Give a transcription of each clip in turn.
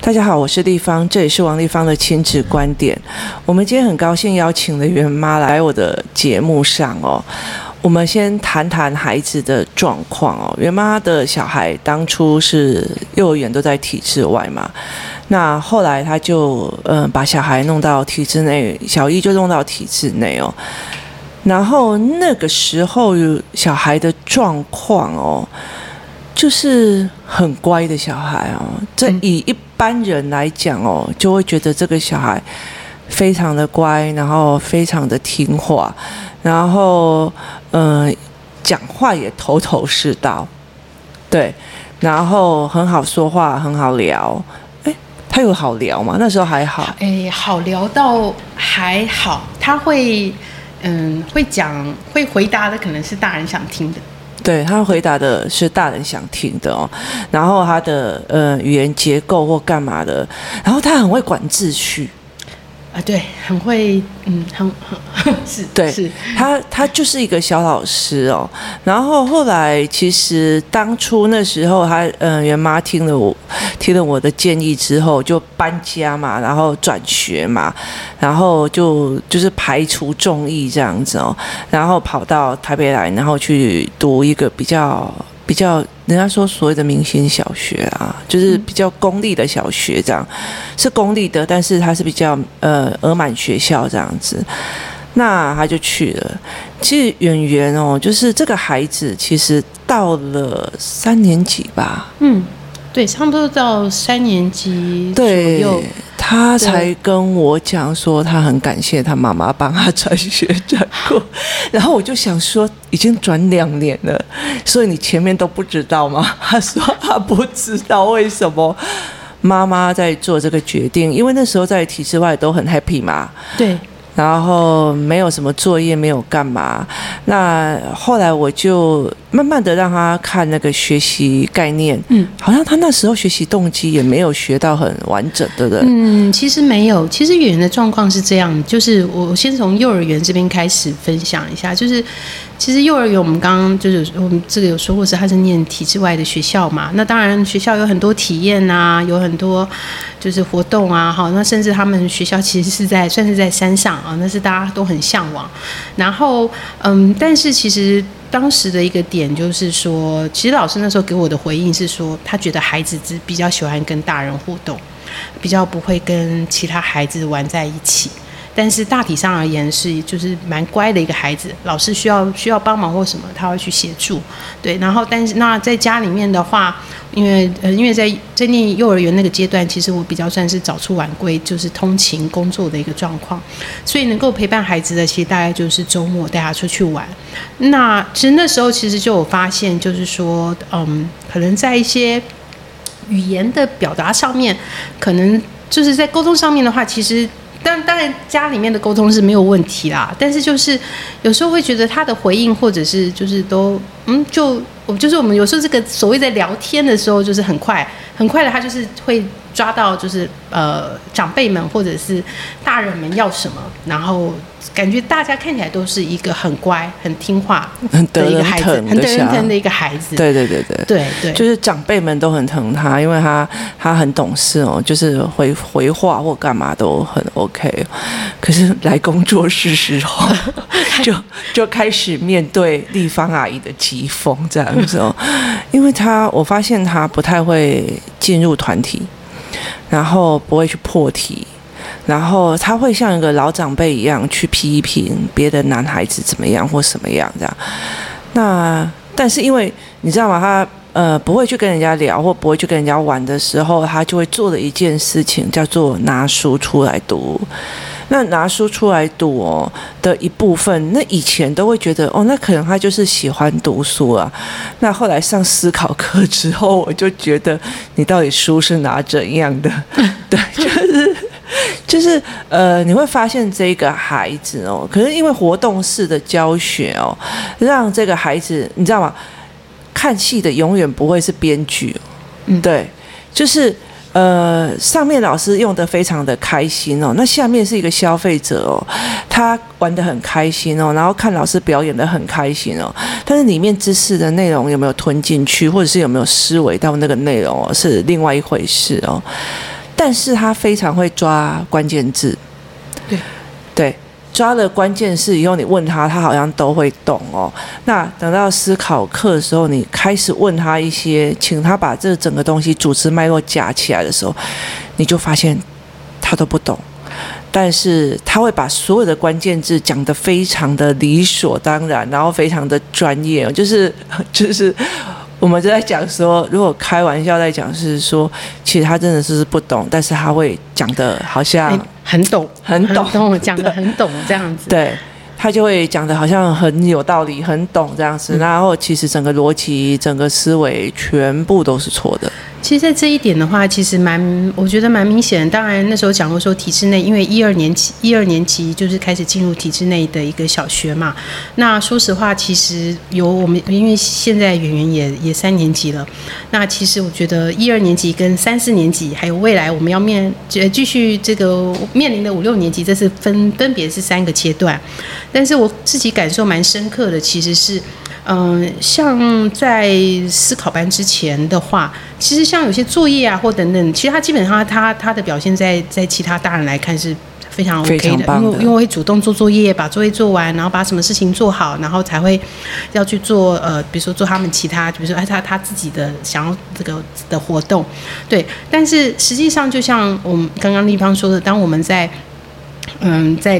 大家好，我是立芳，这里是王立芳的亲子观点。我们今天很高兴邀请了袁妈来我的节目上哦。我们先谈谈孩子的状况哦。袁妈的小孩当初是幼儿园都在体制外嘛，那后来她就把小孩弄到体制内，小一就弄到体制内哦。然后那个时候小孩的状况哦，就是很乖的小孩哦，这以一般人来讲哦，就会觉得这个小孩非常的乖，然后非常的听话，然后讲话也头头是道，对，然后很好说话，很好聊。他有好聊吗？那时候还好。好聊到还好，他会会讲，会回答的可能是大人想听的。对，他回答的是大人想听的哦。然后他的语言结构或干嘛的，然后他很会管秩序。对，很会，很是，对，是他就是一个小老师哦。然后后来其实当初那时候他，袁妈听了我的建议之后，就搬家嘛，然后转学嘛，然后就是排除众议这样子哦，然后跑到台北来，然后去读一个比较人家说所谓的明星小学啊，就是比较公立的小学，这样是公立的，但是它是比较额满学校这样子。那他就去了。其实圆圆哦，就是这个孩子其实到了3年级吧，对，差不多到3年级左右，对，他才跟我讲说他很感谢他妈妈帮他转学转过。然后我就想说已经转2年了，所以你前面都不知道吗？他说他不知道为什么妈妈在做这个决定，因为那时候在体制外都很 happy 嘛，对，然后没有什么作业，没有干嘛。那后来我就慢慢的让他看那个学习概念，好像他那时候学习动机也没有学到很完整，对不对？其实没有。其实圆圆的状况是这样，就是我先从幼儿园这边开始分享一下，就是其实幼儿园我们刚刚就是我们这个有说过是他是念体制外的学校嘛，那当然学校有很多体验啊，有很多就是活动啊，好，那甚至他们学校其实是算是在山上啊，那是大家都很向往。然后但是其实当时的一个点就是说，其实老师那时候给我的回应是说，他觉得孩子只比较喜欢跟大人互动，比较不会跟其他孩子玩在一起。但是大体上而言是就是蛮乖的一个孩子，老师需要帮忙或什么他会去协助，对。然后但是那在家里面的话，因为在念幼儿园那个阶段，其实我比较算是早出晚归，就是通勤工作的一个状况，所以能够陪伴孩子的其实大概就是周末带他出去玩。那其实那时候其实就有发现，就是说可能在一些语言的表达上面，可能就是在沟通上面的话，其实当然家里面的沟通是没有问题啦，但是就是有时候会觉得他的回应或者是就是都我们有时候这个所谓在聊天的时候，就是很快的他就是会抓到就是长辈们或者是大人们要什么，然后感觉大家看起来都是一个很乖很听话的一个孩子，很得人疼的一个孩子，对，就是长辈们都很疼他，因为他很懂事哦，就是回话或干嘛都很 OK。 可是来工作室时候就开始面对立芳阿姨的疾风这样子哦，因为我发现他不太会进入团体，然后不会去破题，然后他会像一个老长辈一样去批评别的男孩子怎么样或什么样这样。那但是因为你知道吗，他不会去跟人家聊或不会去跟人家玩的时候，他就会做的一件事情叫做拿书出来读。那拿书出来读哦的一部分，那以前都会觉得那可能他就是喜欢读书啊。那后来上思考课之后，我就觉得你到底书是拿怎样的？对，就是你会发现这个孩子哦，可是因为活动式的教学哦，让这个孩子你知道吗？看戏的永远不会是编剧，对，就是。上面老师用得非常的开心哦，那下面是一个消费者哦，他玩得很开心哦，然后看老师表演得很开心哦，但是里面知识的内容有没有吞进去，或者是有没有思维到那个内容哦，是另外一回事哦。但是他非常会抓关键字。对对，抓了关键字以后，你问他，他好像都会懂哦。那等到思考课的时候，你开始问他一些，请他把这整个东西组织脉络架起来的时候，你就发现他都不懂。但是他会把所有的关键字讲得非常的理所当然，然后非常的专业，就是我们就在讲说，如果开玩笑在讲是说，其实他真的是不懂，但是他会讲得好像很懂，很懂，讲得很懂这样子。对，他就会讲得好像很有道理，很懂这样子，然后其实整个逻辑、整个思维全部都是错的。其实在这一点的话，其实我觉得蛮明显的。当然那时候讲过说体制内，因为一二年级就是开始进入体制内的一个小学嘛。那说实话，其实我们因为现在圆圆也3年级了，那其实我觉得1、2年级跟3、4年级，还有未来我们要继续这个面临的5、6年级，这是分别是3个阶段。但是我自己感受蛮深刻的，其实是。像在思考班之前的话，其实像有些作业啊或等等，其实他基本上他的表现在其他大人来看是非常 OK 的，因为会主动做作业，把作业做完，然后把什么事情做好，然后才会要去做比如说做他们其他，比如说他自己的想要这个的活动，对。但是实际上就像我们刚刚丽芳说的，当我们在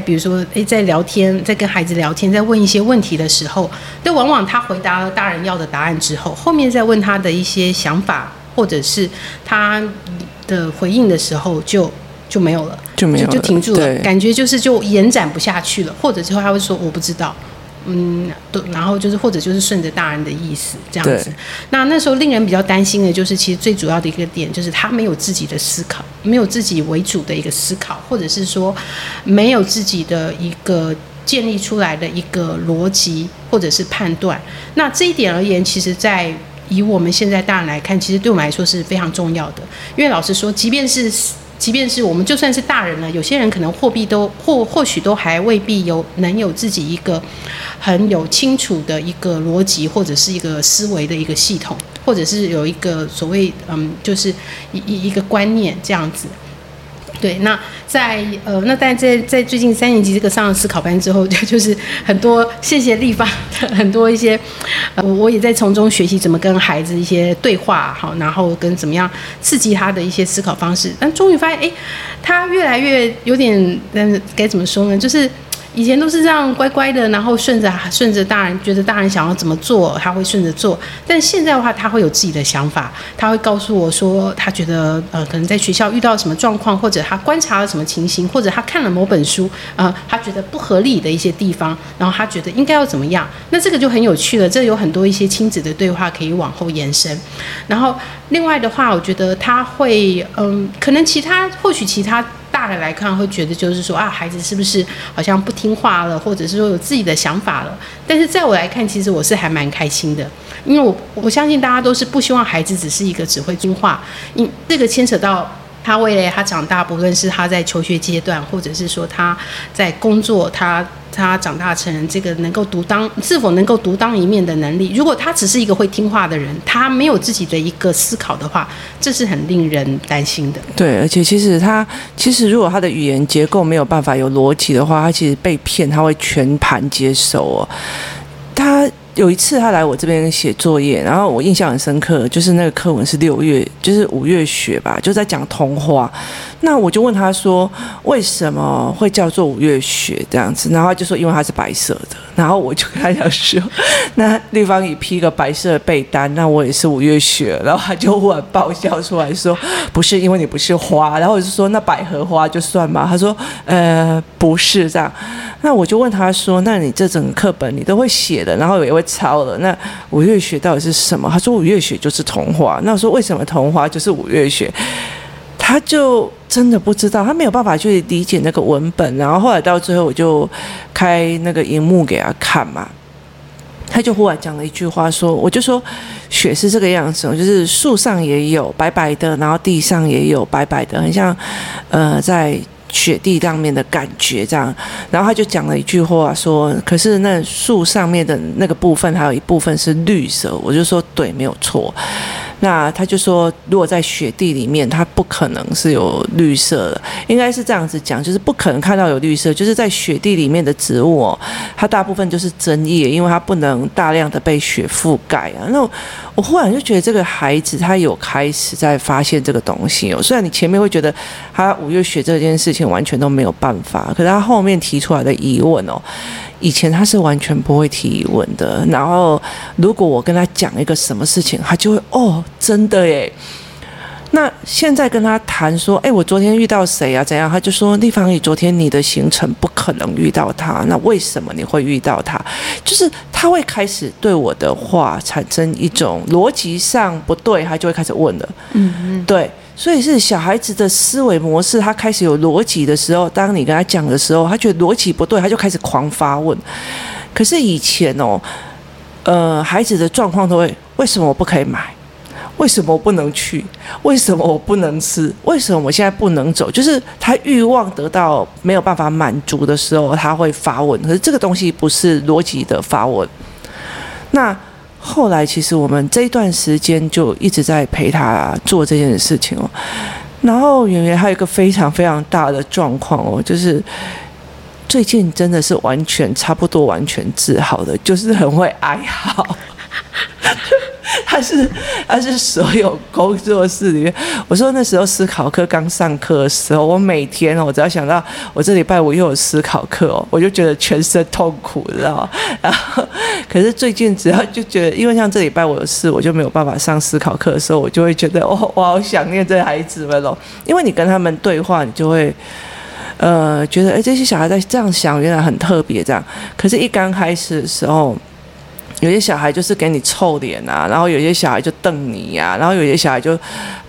比如说在聊天，在跟孩子聊天，在问一些问题的时候，但往往他回答了大人要的答案之后，后面再问他的一些想法或者是他的回应的时候，就没有了，就停住了，感觉就延展不下去了，或者之后他会说我不知道。然后或者顺着大人的意思这样子。那时候令人比较担心的就是，其实最主要的一个点就是他没有自己的思考，没有自己为主的一个思考，或者是说没有自己的一个建立出来的一个逻辑或者是判断。那这一点而言，其实在以我们现在大人来看，其实对我们来说是非常重要的。因为老实说，即便是我们就算是大人了，有些人可能或许都还未必能有自己一个很有清楚的一个逻辑，或者是一个思维的一个系统，或者是有一个所谓就是一个观念这样子。对，在最近3年级这个上了思考班之后，就是很多谢谢立方很多一些，我也在从中学习怎么跟孩子一些对话，好，然后跟怎么样刺激他的一些思考方式。但终于发现，他越来越有点，该怎么说呢？就是以前都是这样乖乖的，然后顺着大人，觉得大人想要怎么做，他会顺着做。但现在的话，他会有自己的想法，他会告诉我说，他觉得可能在学校遇到什么状况，或者他观察了什么情形，或者他看了某本书，他觉得不合理的一些地方，然后他觉得应该要怎么样。那这个就很有趣了，这有很多一些亲子的对话可以往后延伸。然后另外的话，我觉得他会可能或许其他。大人来看会觉得就是说啊，孩子是不是好像不听话了，或者是说有自己的想法了。但是在我来看，其实我是还蛮开心的，因为我相信大家都是不希望孩子只是一个只会听话，因这个牵扯到他未来他长大，不论是他在求学阶段，或者是说他在工作，他长大成人，这个是否能够独当一面的能力。如果他只是一个会听话的人，他没有自己的一个思考的话，这是很令人担心的。对，而且其实如果他的语言结构没有办法有逻辑的话，他其实被骗，他会全盘接受哦。他有一次他来我这边写作业，然后我印象很深刻，就是那个课文是5月雪吧，就在讲童话。那我就问他说为什么会叫做5月雪这样子，然后他就说因为它是白色的。然后我就跟他讲说，那立方已披个白色的被单，那我也是5月雪。然后他就忽然爆笑出来说不是，因为你不是花。然后我就说那百合花就算吗？他说不是这样。那我就问他说那你这整个课本你都会写的，然后也会抄了，那5月雪到底是什么？他说5月雪就是童话。那我说为什么童话就是5月雪？他就真的不知道，他没有办法去理解那个文本。然后后来到最后，我就开那个荧幕给他看嘛，他就忽然讲了一句话说，我就说雪是这个样子，就是树上也有白白的，然后地上也有白白的，很像在雪地上面的感觉这样。然后他就讲了一句话说，可是那树上面的那个部分还有一部分是绿色。我就说对，没有错。那他就说如果在雪地里面他不可能是有绿色的，应该是这样子讲，就是不可能看到有绿色，就是在雪地里面的植物哦，它大部分就是针叶，因为它不能大量的被雪覆盖啊。那我忽然就觉得这个孩子他有开始在发现这个东西哦，虽然你前面会觉得他五月雪这件事情完全都没有办法，可是他后面提出来的疑问哦，以前他是完全不会提疑问的，然后如果我跟他讲一个什么事情，他就会哦，真的耶。那现在跟他谈说，哎，我昨天遇到谁啊？怎样？他就说，立芳姨，昨天你的行程不可能遇到他，那为什么你会遇到他？就是他会开始对我的话产生一种逻辑上不对，他就会开始问了。嗯嗯，对。所以是小孩子的思维模式，他开始有逻辑的时候，当你跟他讲的时候，他觉得逻辑不对，他就开始狂发问。可是以前哦，孩子的状况都会，为什么我不可以买？为什么我不能去？为什么我不能吃？为什么我现在不能走？就是他欲望得到没有办法满足的时候，他会发问。可是这个东西不是逻辑的发问。那后来其实我们这一段时间就一直在陪他做这件事情哦。然后圆圆还有一个非常非常大的状况哦，就是最近真的是完全差不多完全治好的，就是很会哀嚎。他是所有工作室里面，我说那时候思考课刚上课的时候，我每天我只要想到我这礼拜五又有思考课哦，我就觉得全身痛苦，知道吗？然后可是最近只要就觉得，因为像这礼拜我有事，我就没有办法上思考课的时候，我就会觉得哦，我好想念这孩子们哦，因为你跟他们对话，你就会。觉得哎，这些小孩在这样想，原来很特别这样。可是，一刚开始的时候，有些小孩就是给你臭脸啊，然后有些小孩就瞪你啊，然后有些小孩就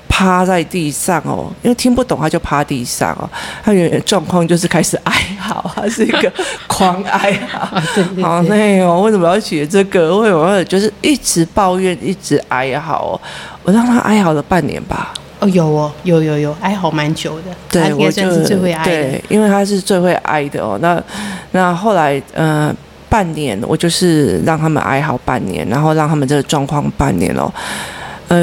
趴在地上哦，因为听不懂他就趴地上哦。他原来状况就是开始哀嚎，他是一个狂哀嚎，好累哦，为什么要学这个？为什么就是一直抱怨，一直哀嚎哦？我让他哀嚎了半年吧。哦，有哦，有，哀嚎蛮久的，对，应该算是最会哀的，对，因为他是最会哀的哦。那后来半年，我就是让他们哀嚎半年，然后让他们这个状况半年哦。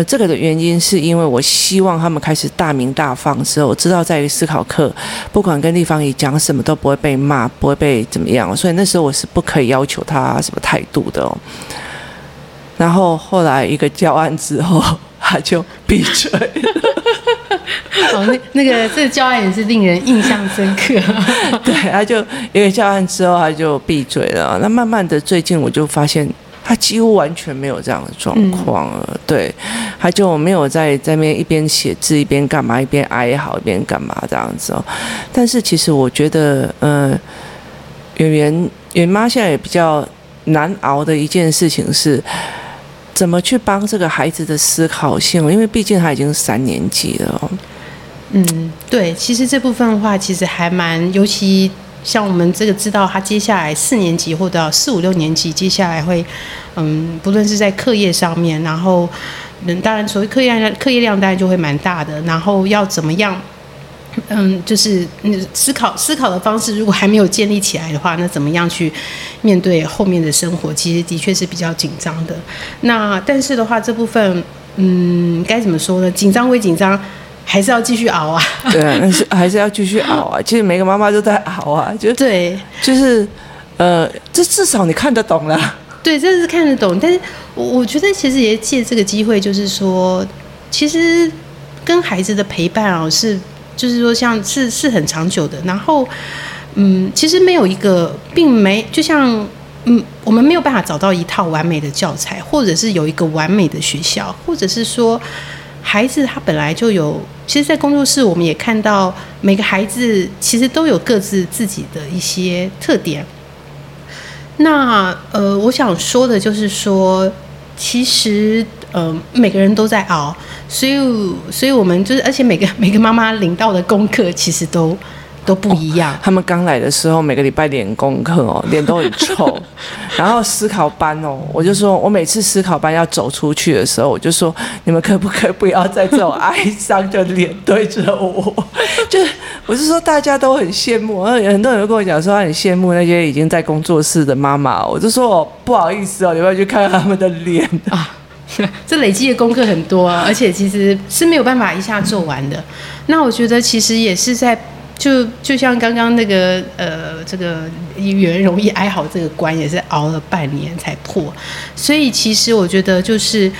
这个的原因是因为我希望他们开始大鸣大放之后，我知道在思考课，不管跟立芳姨讲什么都不会被骂，不会被怎么样，所以那时候我是不可以要求他什么态度的哦。然后后来一个教案之后。他就闭嘴了、哦。那个这个教案也是令人印象深刻。对，他就因为教案之后他就闭嘴了。那慢慢的最近我就发现他几乎完全没有这样的状况了。嗯、对，他就没有在那边一边写字一边干嘛，一边哀嚎一边干嘛这样子哦。但是其实我觉得，圆妈现在也比较难熬的一件事情是。怎么去帮这个孩子的思考性？因为毕竟他已经3年级了哦。嗯，对，其实这部分的话，其实还蛮，尤其像我们这个知道他接下来4年级或者4、5、6年级，接下来会，不论是在课业上面，然后，当然所谓课业量当然就会蛮大的，然后要怎么样？就是思考的方式，如果还没有建立起来的话，那怎么样去面对后面的生活？其实的确是比较紧张的。那但是的话，这部分该怎么说呢？紧张归紧张，还是要继续熬啊。对啊，但是还是要继续熬啊。其实每个妈妈都在熬啊，这至少你看得懂啦。对，这是看得懂。但是我觉得其实也借这个机会，就是说，其实跟孩子的陪伴啊是。就是说像是很长久的，然后其实没有一个就像我们没有办法找到一套完美的教材，或者是有一个完美的学校，或者是说孩子他本来就有，其实在工作室我们也看到每个孩子其实都有各自自己的一些特点。那我想说的就是说其实每个人都在熬，所以我们就是，而且每个妈妈领到的功课其实都不一样。哦、他们刚来的时候，每个礼拜领功课哦，脸都很臭。然后思考班哦，我就说，我每次思考班要走出去的时候，我就说，你们可不可以不要再这种哀伤的脸对着我？就是我是说，大家都很羡慕，很多人跟我讲说，他很羡慕那些已经在工作室的妈妈。我就说，不好意思哦，你们要去看他们的脸啊。这累积的功课很多啊，而且其实是没有办法一下做完的。那我觉得其实也是在就像刚刚那个这个圆容易哀嚎这个关也是熬了半年才破，所以其实我觉得就是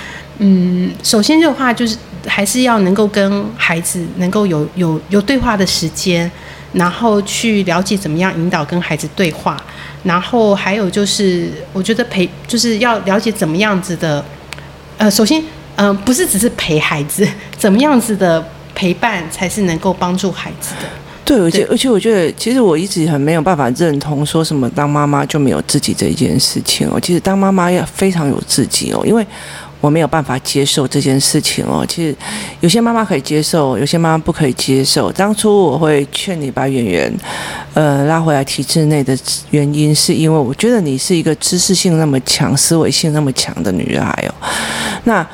首先的话就是还是要能够跟孩子能够有对话的时间，然后去了解怎么样引导跟孩子对话，然后还有就是我觉得就是要了解怎么样子的首先不是只是陪孩子，怎么样子的陪伴才是能够帮助孩子的。对，而且我觉得其实我一直很没有办法认同说什么当妈妈就没有自己这一件事情哦。其实当妈妈要非常有自己哦，因为我没有办法接受这件事情哦。其实有些妈妈可以接受，有些妈妈不可以接受。当初我会劝你把圆圆拉回来体制内的原因，是因为我觉得你是一个知识性那么强、思维性那么强的女孩哦。那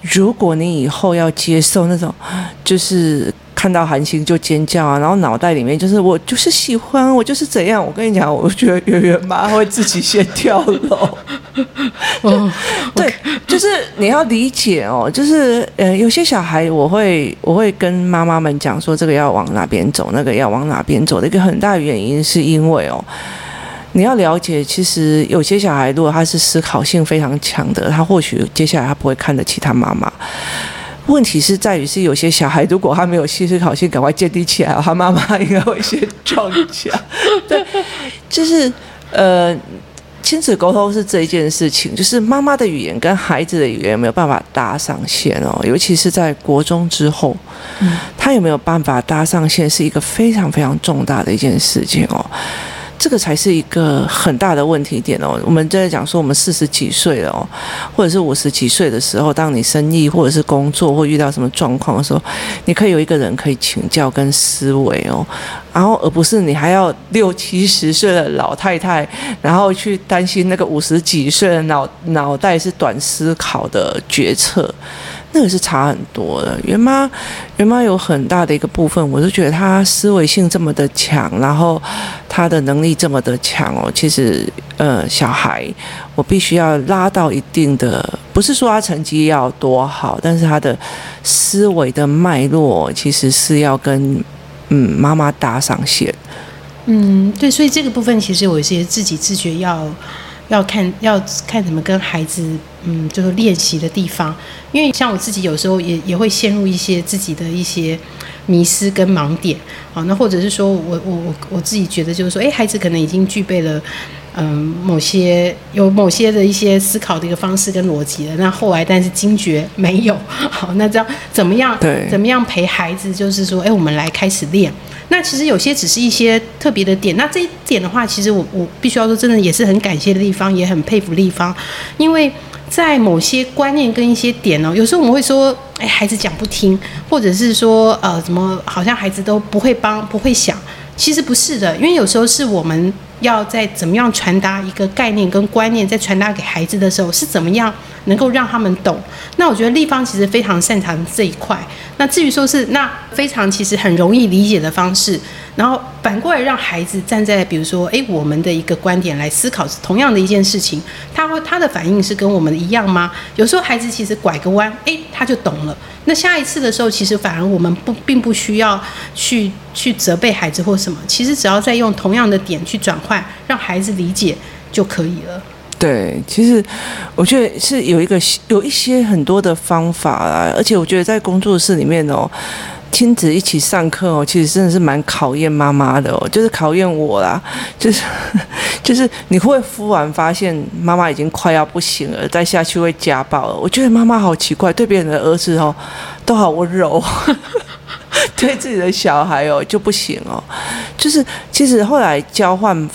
如果你以后要接受那种就是看到韩星就尖叫啊，然后脑袋里面就是我就是喜欢我就是怎样，我跟你讲，我觉得圆圆妈会自己先跳楼。对，就是你要理解哦，就是有些小孩我会跟妈妈们讲说这个要往哪边走，那个要往哪边走的一个很大原因是因为哦。你要了解，其实有些小孩如果他是思考性非常强的，他或许接下来他不会看得起他妈妈。问题是在于是有些小孩如果他没有思考性赶快建立起来，他妈妈应该会先撞墙。对，就是亲子沟通是这一件事情，就是妈妈的语言跟孩子的语言没有办法搭上线哦，尤其是在国中之后，他有没有办法搭上线是一个非常非常重大的一件事情哦。这个才是一个很大的问题点哦。我们在讲说，我们40几岁了哦，或者是50几岁的时候，当你生意或者是工作或遇到什么状况的时候，你可以有一个人可以请教跟思维哦，然后而不是你还要60-70岁的老太太，然后去担心那个50几岁的脑袋是短思考的决策。那个是差很多的。圆妈有很大的一个部分，我就觉得她思维性这么的强，然后她的能力这么的强哦。其实小孩我必须要拉到一定的，不是说她成绩要多好，但是她的思维的脉络其实是要跟妈妈搭上线。对，所以这个部分其实我也自己自觉要看怎么跟孩子就是练习的地方。因为像我自己有时候也会陷入一些自己的一些迷失跟盲点啊，那或者是说我自己觉得就是说孩子可能已经具备了某些的一些思考的一个方式跟逻辑了，那后来但是惊觉没有好，那这样怎么样陪孩子，就是说我们来开始练。那其实有些只是一些特别的点，那这一点的话，其实我必须要说，真的也是很感谢的地方，也很佩服地方，因为在某些观念跟一些点哦，有时候我们会说，孩子讲不听，或者是说怎么好像孩子都不会帮不会想，其实不是的，因为有时候是我们要在怎么样传达一个概念跟观念，在传达给孩子的时候，是怎么样能够让他们懂。那我觉得立方其实非常擅长这一块。那至于说是那非常其实很容易理解的方式，然后反过来让孩子站在比如说我们的一个观点来思考同样的一件事情，他的反应是跟我们一样吗？有时候孩子其实拐个弯，他就懂了。那下一次的时候，其实反而我们并不需要去责备孩子或什么，其实只要再用同样的点去转换，让孩子理解就可以了。对，其实我觉得是有一些很多的方法啦，而且我觉得在工作室里面哦，亲子一起上课哦，其实真的是蛮考验妈妈的哦，就是考验我啦，就是你会忽然发现妈妈已经快要不行了，再下去会家暴了。我觉得妈妈好奇怪，对别人的儿子哦都好温柔。对自己的小孩哦就不行哦，就是其实后来交换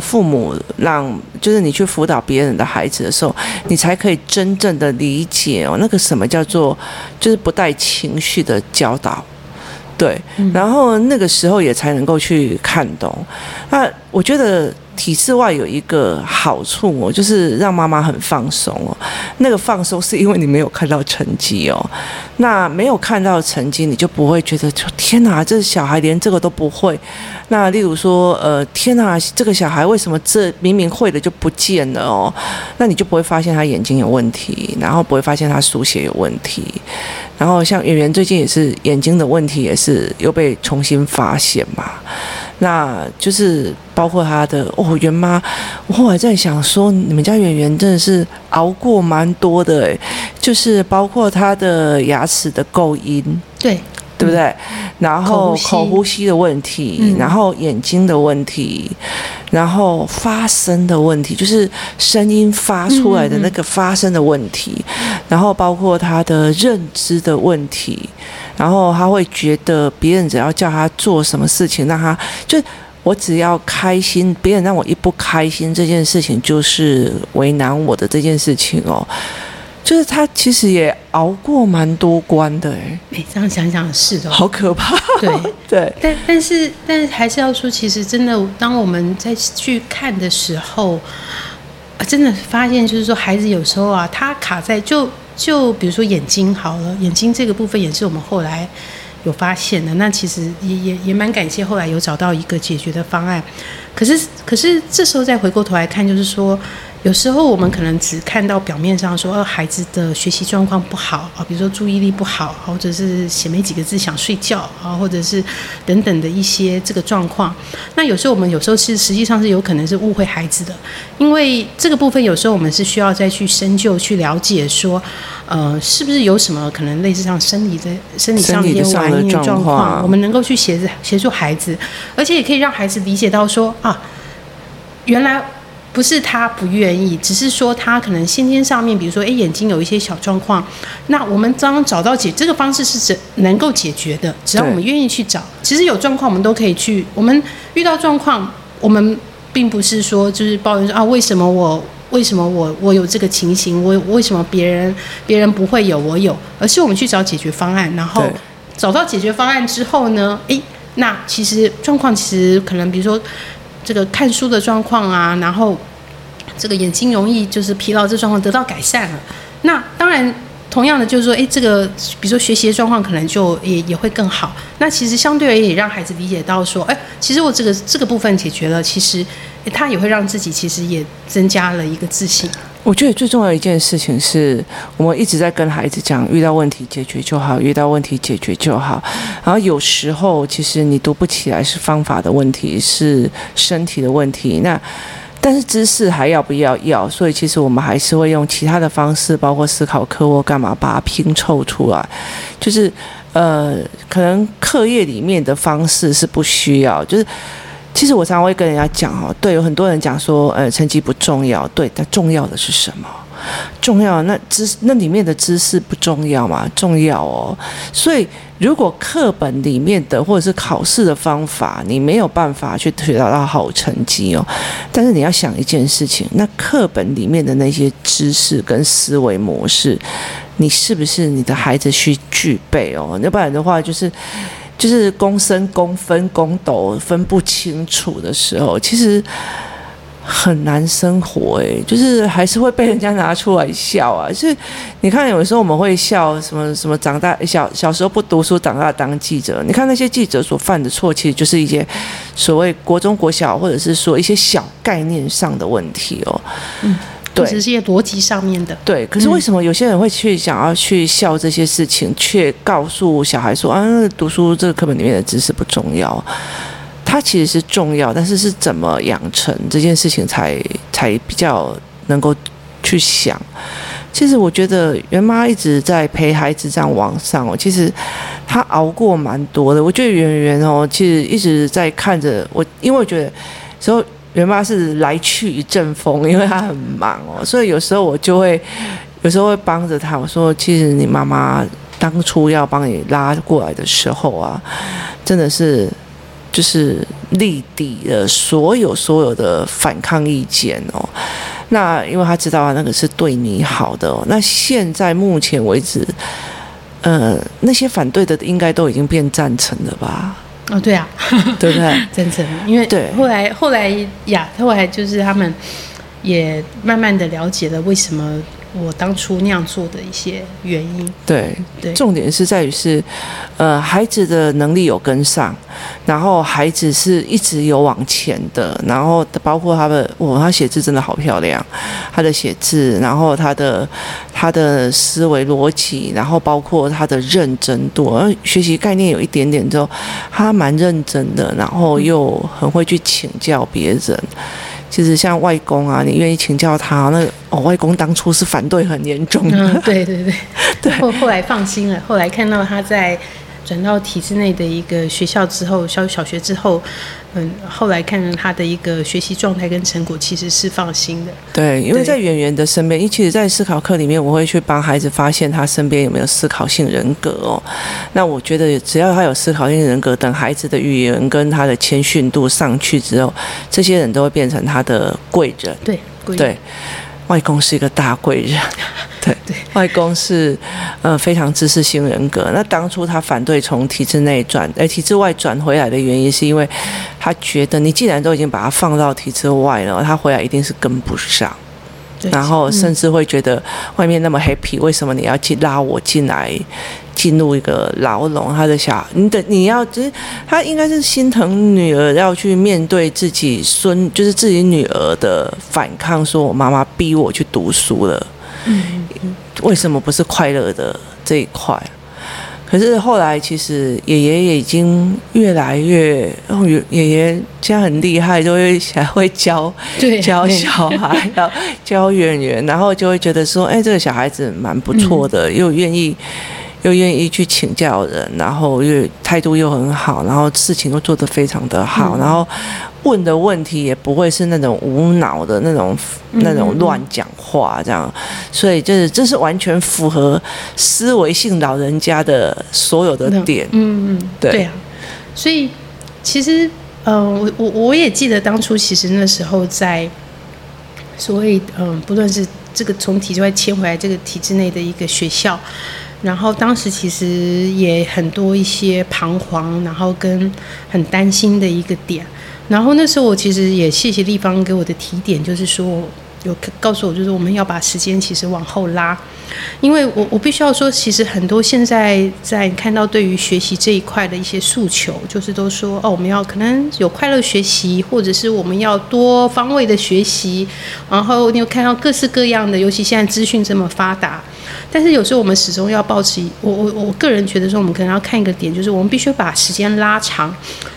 父母，让就是你去辅导别人的孩子的时候，你才可以真正的理解哦那个什么叫做就是不带情绪的教导。对，然后那个时候也才能够去看懂。那我觉得体制外有一个好处哦，就是让妈妈很放松哦。那个放松是因为你没有看到成绩哦，那没有看到成绩，你就不会觉得天哪，这小孩连这个都不会。那例如说，天哪，这个小孩为什么这明明会的就不见了哦？那你就不会发现他眼睛有问题，然后不会发现他书写有问题。然后像圆圆最近也是眼睛的问题，也是又被重新发现嘛。那就是包括他的哦，圆妈，我后来在想说，你们家圆圆真的是熬过蛮多的哎，就是包括他的牙齿的构音，对对不对？然后口呼吸的问题，然后眼睛的问题，然后发声的问题，就是声音发出来的那个发声的问题，然后包括他的认知的问题。然后他会觉得别人只要叫他做什么事情，让他就我只要开心，别人让我一不开心，这件事情就是为难我的这件事情哦。就是他其实也熬过蛮多关的哎，这样想想是的、哦，好可怕。对对，但是还是要说，其实真的，当我们再去看的时候，真的发现就是说，孩子有时候啊，他卡在就比如说眼睛好了，眼睛这个部分也是我们后来有发现的，那其实也蛮感谢后来有找到一个解决的方案。可是这时候再回过头来看，就是说有时候我们可能只看到表面上说孩子的学习状况不好啊，比如说注意力不好，或者是写没几个字想睡觉啊，或者是等等的一些这个状况。那有时候我们有时候是实际上是有可能是误会孩子的，因为这个部分有时候我们是需要再去深究去了解说，是不是有什么可能类似像生理上的一些玩意的状况，我们能够去协助孩子，而且也可以让孩子理解到说啊，原来。不是他不愿意，只是说他可能先天上面，比如说眼睛有一些小状况，那我们刚找到这个方式是能够解决的，只要我们愿意去找。其实有状况我们都可以去，我们遇到状况，我们并不是说就是抱怨说啊，为什么我有这个情形，我为什么别人不会有我有，而是我们去找解决方案，然后找到解决方案之后呢，那其实状况其实可能比如说。这个看书的状况啊，然后这个眼睛容易就是疲劳这状况得到改善了。那当然，同样的就是说，这个比如说学习的状况可能就也会更好。那其实相对而言，也让孩子理解到说，其实我这个部分解决了，其实他也会让自己其实也增加了一个自信。我觉得最重要的一件事情是，我们一直在跟孩子讲，遇到问题解决就好，遇到问题解决就好。然后有时候其实你读不起来是方法的问题，是身体的问题。那但是知识还要不要？所以其实我们还是会用其他的方式，包括思考课或干嘛，把它拼凑出来。就是可能课业里面的方式是不需要，就是。其实我常常会跟人家讲哦，对，有很多人讲说，成绩不重要，对，但重要的是什么？重要那里面的知识不重要吗？重要哦。所以如果课本里面的或者是考试的方法，你没有办法去学到好成绩哦。但是你要想一件事情，那课本里面的那些知识跟思维模式，你是不是你的孩子去具备哦？要不然的话就是公升、公分、公斗分不清楚的时候，其实很难生活就是还是会被人家拿出来笑啊。就是你看，有时候我们会笑什么什么长大小时候不读书，长大当记者。你看那些记者所犯的错，其实就是一些所谓国中、国小，或者是说一些小概念上的问题哦。对，只是一些逻辑上面的。对，可是为什么有些人会去想要去笑这些事情，却告诉小孩说读书这个课本里面的知识不重要？它其实是重要，但是是怎么养成这件事情才比较能够去想。其实我觉得圆妈一直在陪孩子这样往上其实她熬过蛮多的。我觉得圆圆其实一直在看着我，因为我觉得所以。原妈是来去一阵风，因为她很忙所以有时候我就会，有时候会帮着她。我说，其实你妈妈当初要帮你拉过来的时候啊，真的是就是力抵了所有的反抗意见哦。那因为她知道她那个是对你好的那现在目前为止，那些反对的应该都已经变赞成了吧？哦，对啊，对不对？真的，因为后来就是他们也慢慢的了解了为什么我当初那样做的一些原因。对，对，重点是在于是，孩子的能力有跟上，然后孩子是一直有往前的，然后包括他的，他写字真的好漂亮，他的写字，然后他的思维逻辑，然后包括他的认真度，学习概念有一点点之后，他蛮认真的，然后又很会去请教别人。其实像外公啊，你愿意请教他，外公当初是反对很严重的，对对对，对，后来放心了。后来看到他在转到体制内的一个学校之后，小学之后，后来看到他的一个学习状态跟成果，其实是放心的。对，因为在圆圆的身边，其实在思考课里面，我会去帮孩子发现他身边有没有思考性人格哦。那我觉得只要他有思考性人格，等孩子的语言跟他的谦逊度上去之后，这些人都会变成他的贵人。对，贵人。对，外公是一个大贵人。对，外公是非常知识型人格。那当初他反对从体制内体制外转回来的原因，是因为他觉得你既然都已经把他放到体制外了，他回来一定是跟不上，然后甚至会觉得外面那么 happy， 为什么你要拉我进来，进入一个牢笼？他的小，你要，他应该是心疼女儿，要去面对自己就是自己女儿的反抗，说我妈妈逼我去读书了。为什么不是快乐的这一块？可是后来其实爷爷也已经越来越，爷爷现在很厉害，就会还会教小孩，教圆圆，然后就会觉得说，哎，这个小孩子蛮不错的，又愿意去请教人，然后又态度又很好，然后事情又做得非常的好，然后问的问题也不会是那种无脑的那种乱讲话这样，所以就是这是完全符合思维性老人家的所有的点。对啊，所以其实我也记得当初其实那时候在所谓不论是这个从体制外迁回来这个体制内的一个学校。然后当时其实也很多一些彷徨，然后跟很担心的一个点。然后那时候我其实也谢谢立方给我的提点，就是说有告诉我，就是我们要把时间其实往后拉，因为我必须要说，其实很多现在在看到对于学习这一块的一些诉求，就是都说我们要可能有快乐学习，或者是我们要多方位的学习，然后你有看到各式各样的，尤其现在资讯这么发达，但是有时候我们始终要保持，我个人觉得说，我们可能要看一个点，就是我们必须把时间拉长，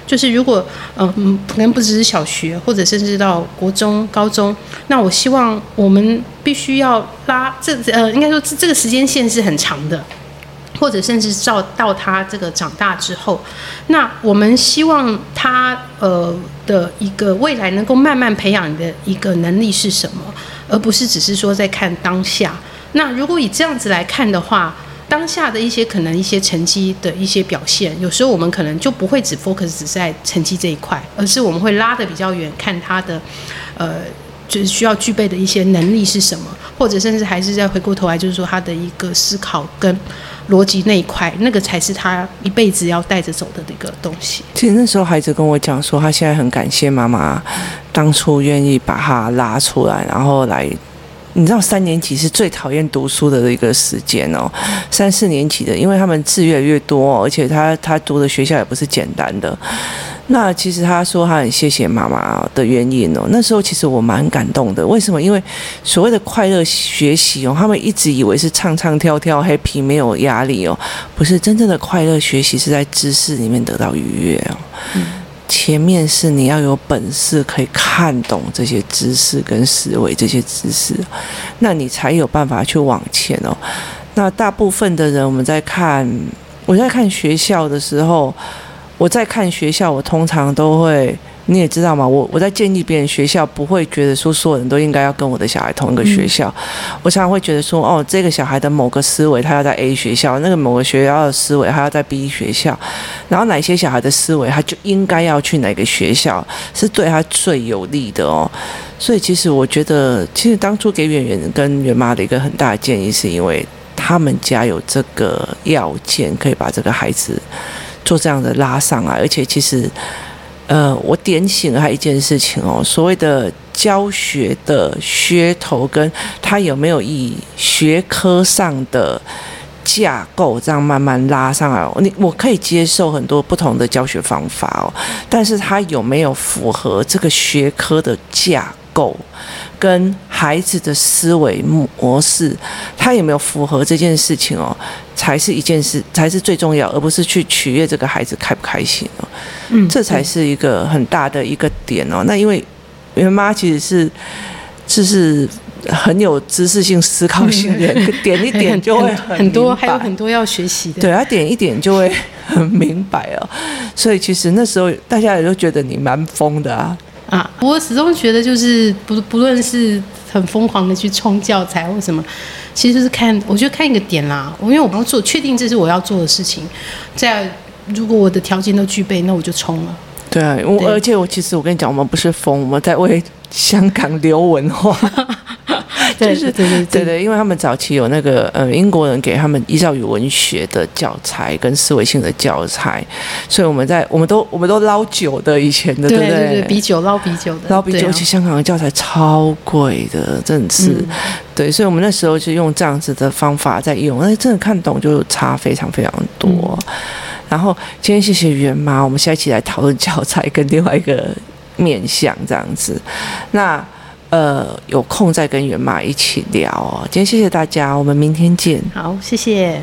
就是如果可能不只是小学，或者甚至到国中、高中，那我希望我们必须要拉应该说这个时间线是很长的，或者甚至到他这个长大之后，那我们希望他的一个未来能够慢慢培养的一个能力是什么，而不是只是说在看当下。那如果以这样子来看的话，当下的一些可能一些成绩的一些表现，有时候我们可能就不会只 focus 只在成绩这一块，而是我们会拉得比较远，看他的就是需要具备的一些能力是什么，或者甚至还是再回过头来，就是说他的一个思考跟逻辑那一块，那个才是他一辈子要带着走的一个东西。其实那时候孩子跟我讲说，他现在很感谢妈妈当初愿意把他拉出来，然后来。你知道3年级是最讨厌读书的一个时间哦，3、4年级的，因为他们字越来越多，而且他读的学校也不是简单的。那其实他说他很谢谢妈妈的原因哦，那时候其实我蛮感动的。为什么？因为所谓的快乐学习哦，他们一直以为是唱唱跳跳 happy 没有压力哦，不是真正的快乐学习是在知识里面得到愉悦哦。前面是你要有本事可以看懂这些知识跟思维这些知识，那你才有办法去往前哦。那大部分的人，我在看学校的时候，我在看学校，我通常都会，你也知道嘛，我在建议别人学校，不会觉得说所有人都应该要跟我的小孩同一个学校。我常常会觉得说，这个小孩的某个思维他要在 A 学校，那个某个学校的思维他要在 B 学校，然后哪些小孩的思维他就应该要去哪个学校，是对他最有利的哦。所以其实我觉得，其实当初给圆圆跟圆妈的一个很大的建议，是因为他们家有这个要件，可以把这个孩子做这样的拉上来。而且其实我点醒了他一件事情哦，所谓的教学的噱头跟他有没有以学科上的架构这样慢慢拉上来，我可以接受很多不同的教学方法哦，但是它有没有符合这个学科的架构，跟孩子的思维模式，它有没有符合这件事情哦，才是一件事，才是最重要，而不是去取悦这个孩子开不开心哦。这才是一个很大的一个点哦。那因为妈其实是就是很有知识性、思考性的人，点一点就会很多，还有很多要学习的。对，他点一点就会很明白哦。所以其实那时候大家也都觉得你蛮疯的啊。啊，我始终觉得就是不论是很疯狂的去冲教材或什么，其实就是看，我觉得看一个点啦。因为我要做，确定这是我要做的事情，在如果我的条件都具备，那我就冲了。对啊，而且其实我跟你讲，我们不是疯，我们在为香港留文化。就是对，因为他们早期有那个英国人给他们依照语文学的教材跟思维性的教材，所以我们都捞酒的，以前的对不对，比酒捞，而且香港的教材超贵的，真的是对，所以我们那时候就用这样子的方法在用，但是真的看懂就差非常非常多。然后今天谢谢袁妈，我们下一期来讨论教材跟另外一个面向这样子。那有空再跟袁妈一起聊哦。今天谢谢大家，我们明天见。好，谢谢。